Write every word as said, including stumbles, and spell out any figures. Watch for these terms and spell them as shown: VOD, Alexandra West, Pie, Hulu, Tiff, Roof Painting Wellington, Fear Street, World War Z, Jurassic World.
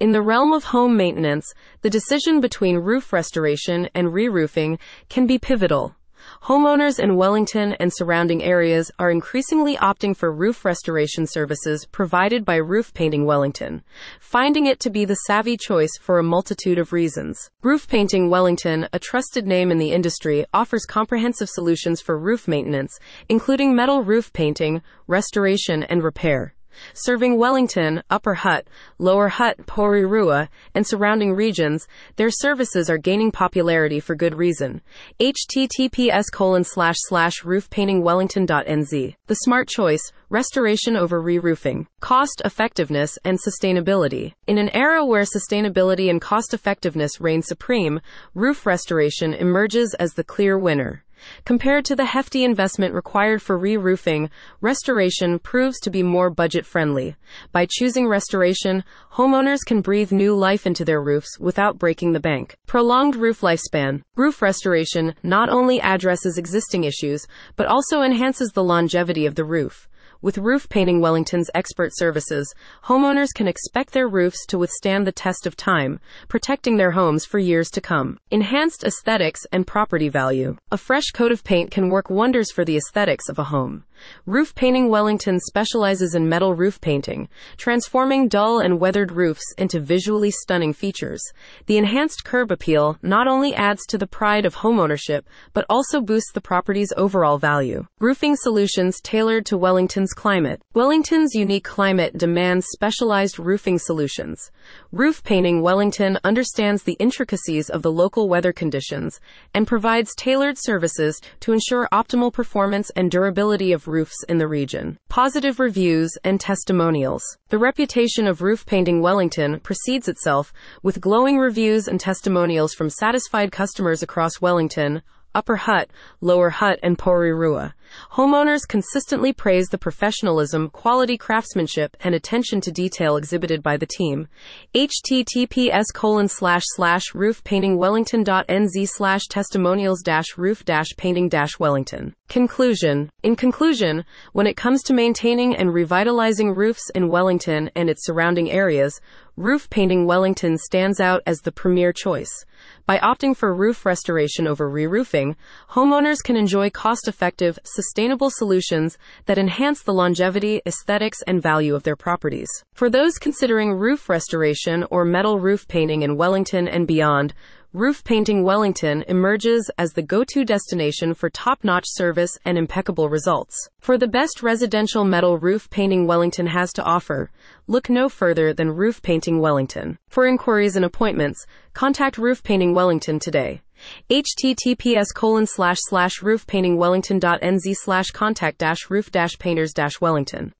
In the realm of home maintenance, the decision between roof restoration and re-roofing can be pivotal. Homeowners in Wellington and surrounding areas are increasingly opting for roof restoration services provided by Roof Painting Wellington, finding it to be the savvy choice for a multitude of reasons. Roof Painting Wellington, a trusted name in the industry, offers comprehensive solutions for roof maintenance, including metal roof painting, restoration, and repair. Serving Wellington, Upper Hutt, Lower Hutt, Porirua, and surrounding regions, their services are gaining popularity for good reason. H T T P S colon slash slash roofpaintingwellington dot N Z. The smart choice, restoration over re-roofing. Cost effectiveness and sustainability. In an era where sustainability and cost effectiveness reign supreme, roof restoration emerges as the clear winner. Compared to the hefty investment required for re-roofing, restoration proves to be more budget-friendly. By choosing restoration, homeowners can breathe new life into their roofs without breaking the bank. Prolonged roof lifespan. Roof restoration not only addresses existing issues, but also enhances the longevity of the roof. With Roof Painting Wellington's expert services, homeowners can expect their roofs to withstand the test of time, protecting their homes for years to come. Enhanced aesthetics and property value. A fresh coat of paint can work wonders for the aesthetics of a home. Roof Painting Wellington specializes in metal roof painting, transforming dull and weathered roofs into visually stunning features. The enhanced curb appeal not only adds to the pride of homeownership, but also boosts the property's overall value. Roofing solutions tailored to Wellington's climate. Wellington's unique climate demands specialized roofing solutions. Roof Painting Wellington understands the intricacies of the local weather conditions and provides tailored services to ensure optimal performance and durability of roofs in the region. Positive reviews and testimonials. The reputation of Roof Painting Wellington precedes itself with glowing reviews and testimonials from satisfied customers across Wellington, Upper Hutt, Lower Hutt, and Porirua. Homeowners consistently praise the professionalism, quality craftsmanship, and attention to detail exhibited by the team. H T T P S colon slash slash roofpaintingwellington dot N Z slash testimonials dash roof dash painting dash Wellington. Conclusion. In conclusion, when it comes to maintaining and revitalizing roofs in Wellington and its surrounding areas, Roof Painting Wellington stands out as the premier choice. By opting for roof restoration over re-roofing, homeowners can enjoy cost-effective, sustainable solutions that enhance the longevity, aesthetics, and value of their properties. For those considering roof restoration or metal roof painting in Wellington and beyond, Roof Painting Wellington emerges as the go-to destination for top-notch service and impeccable results. For the best residential metal Roof Painting Wellington has to offer, look no further than Roof Painting Wellington. For inquiries and appointments, contact Roof Painting Wellington today. H T T P S colon slash slash roofpaintingwellington dot N Z slash contact dash roof dash painters dash Wellington.